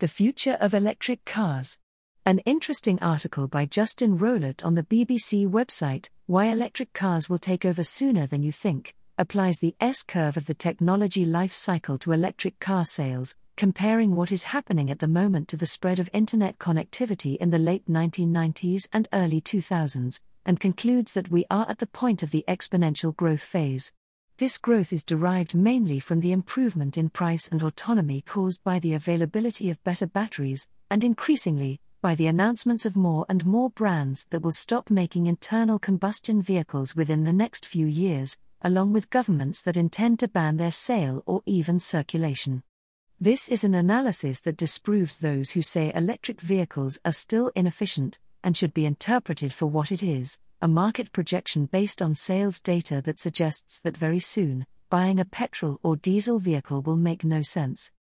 The Future of Electric Cars. An interesting article by Justin Rowlett on the BBC website, Why Electric Cars Will Take Over Sooner Than You Think, applies the S-curve of the technology life cycle to electric car sales, comparing what is happening at the moment to the spread of internet connectivity in the late 1990s and early 2000s, and concludes that we are at the point of the exponential growth phase. This growth is derived mainly from the improvement in price and autonomy caused by the availability of better batteries, and increasingly, by the announcements of more and more brands that will stop making internal combustion vehicles within the next few years, along with governments that intend to ban their sale or even circulation. This is an analysis that disproves those who say electric vehicles are still inefficient, and should be interpreted for what it is: a market projection based on sales data that suggests that very soon, buying a petrol or diesel vehicle will make no sense.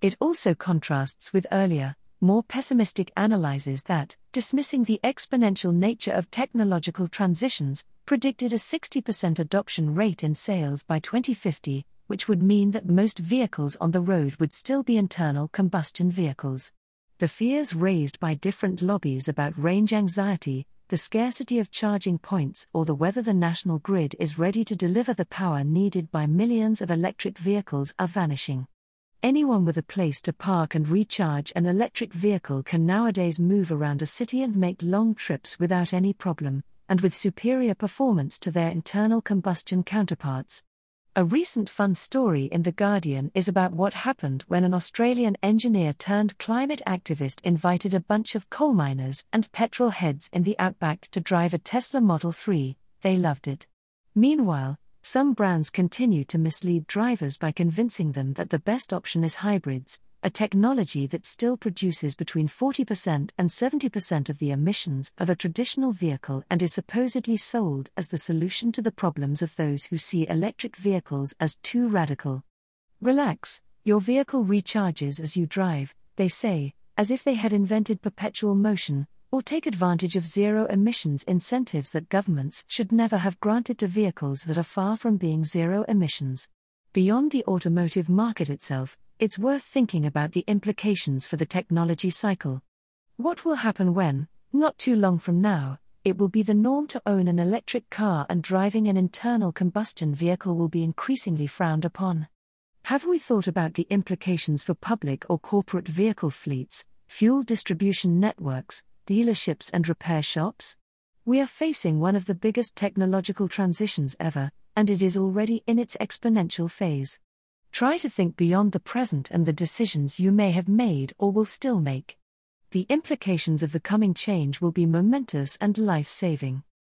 It also contrasts with earlier, more pessimistic analyses that, dismissing the exponential nature of technological transitions, predicted a 60% adoption rate in sales by 2050, which would mean that most vehicles on the road would still be internal combustion vehicles. The fears raised by different lobbies about range anxiety, the scarcity of charging points, or the whether the national grid is ready to deliver the power needed by millions of electric vehicles are vanishing. Anyone with a place to park and recharge an electric vehicle can nowadays move around a city and make long trips without any problem, and with superior performance to their internal combustion counterparts. A recent fun story in The Guardian is about what happened when an Australian engineer-turned-climate activist invited a bunch of coal miners and petrol heads in the outback to drive a Tesla Model 3. They loved it. Meanwhile, some brands continue to mislead drivers by convincing them that the best option is hybrids, a technology that still produces between 40% and 70% of the emissions of a traditional vehicle and is supposedly sold as the solution to the problems of those who see electric vehicles as too radical. Relax, your vehicle recharges as you drive, they say, as if they had invented perpetual motion, or take advantage of zero emissions incentives that governments should never have granted to vehicles that are far from being zero emissions. Beyond the automotive market itself, it's worth thinking about the implications for the technology cycle. What will happen when, not too long from now, it will be the norm to own an electric car and driving an internal combustion vehicle will be increasingly frowned upon? Have we thought about the implications for public or corporate vehicle fleets, fuel distribution networks, dealerships and repair shops? We are facing one of the biggest technological transitions ever, and it is already in its exponential phase. Try to think beyond the present and the decisions you may have made or will still make. The implications of the coming change will be momentous and life-saving.